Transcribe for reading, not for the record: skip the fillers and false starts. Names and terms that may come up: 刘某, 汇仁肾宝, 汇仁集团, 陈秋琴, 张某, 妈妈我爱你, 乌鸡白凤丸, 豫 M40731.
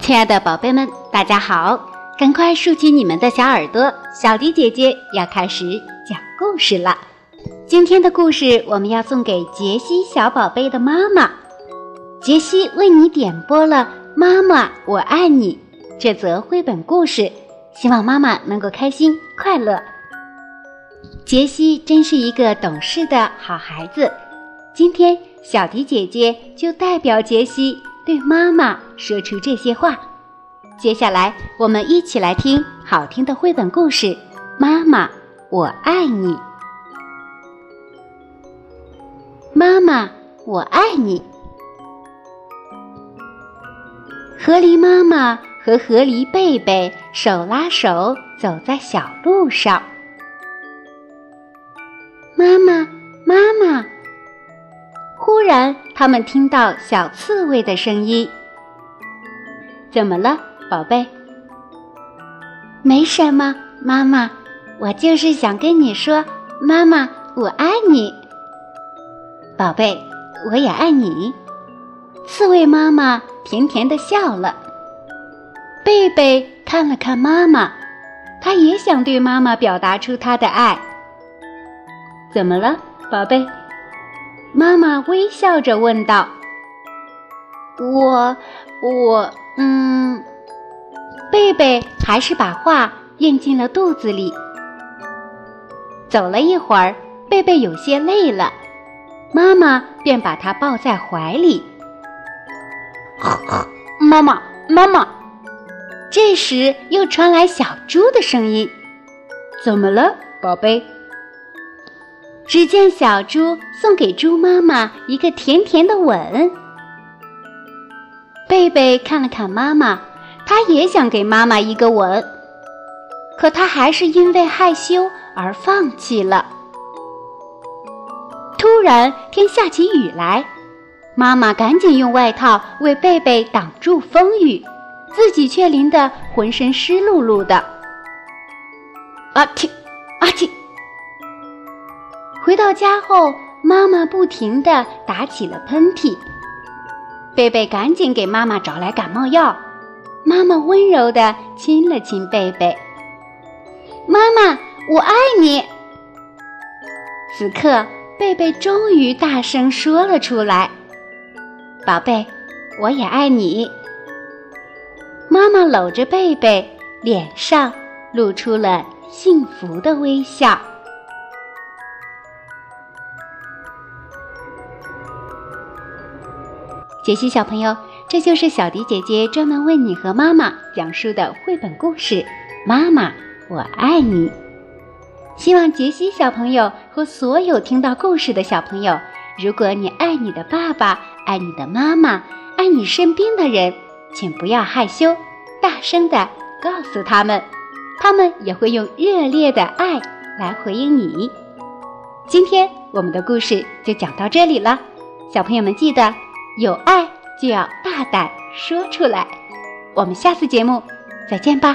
亲爱的宝贝们，大家好，赶快竖起你们的小耳朵，小黎姐姐要开始讲故事了。今天的故事我们要送给杰西小宝贝的妈妈。杰西为你点播了《妈妈我爱你》这则绘本故事，希望妈妈能够开心快乐。杰西真是一个懂事的好孩子，今天小黎姐姐就代表杰西对妈妈说出这些话。接下来我们一起来听好听的绘本故事《妈妈我爱你》。妈妈我爱你。河狸妈妈和河狸贝贝手拉手走在小路上。妈妈妈妈，忽然他们听到小刺猬的声音。怎么了，宝贝？没什么，妈妈，我就是想跟你说，妈妈，我爱你。宝贝，我也爱你。刺猬妈妈甜甜地笑了。贝贝看了看妈妈，她也想对妈妈表达出她的爱。怎么了，宝贝？妈妈微笑着问道。贝贝还是把话咽进了肚子里。走了一会儿，贝贝有些累了，妈妈便把她抱在怀里。妈妈，妈妈！这时又传来小猪的声音。怎么了，宝贝？只见小猪送给猪妈妈一个甜甜的吻。贝贝看了看妈妈，她也想给妈妈一个吻，可她还是因为害羞而放弃了。突然天下起雨来，妈妈赶紧用外套为贝贝挡住风雨，自己却淋得浑身湿漉漉的。阿嚏阿嚏！回到家后，妈妈不停地打起了喷嚏。贝贝赶紧给妈妈找来感冒药，妈妈温柔地亲了亲贝贝。妈妈，我爱你！此刻，贝贝终于大声说了出来。宝贝，我也爱你。妈妈搂着贝贝，脸上露出了幸福的微笑。杰西小朋友，这就是小迪姐姐专门为你和妈妈讲述的绘本故事《妈妈，我爱你》。希望杰西小朋友和所有听到故事的小朋友，如果你爱你的爸爸、爱你的妈妈、爱你身边的人，请不要害羞，大声地告诉他们，他们也会用热烈的爱来回应你。今天我们的故事就讲到这里了，小朋友们记得有爱就要大胆说出来。我们下次节目再见吧。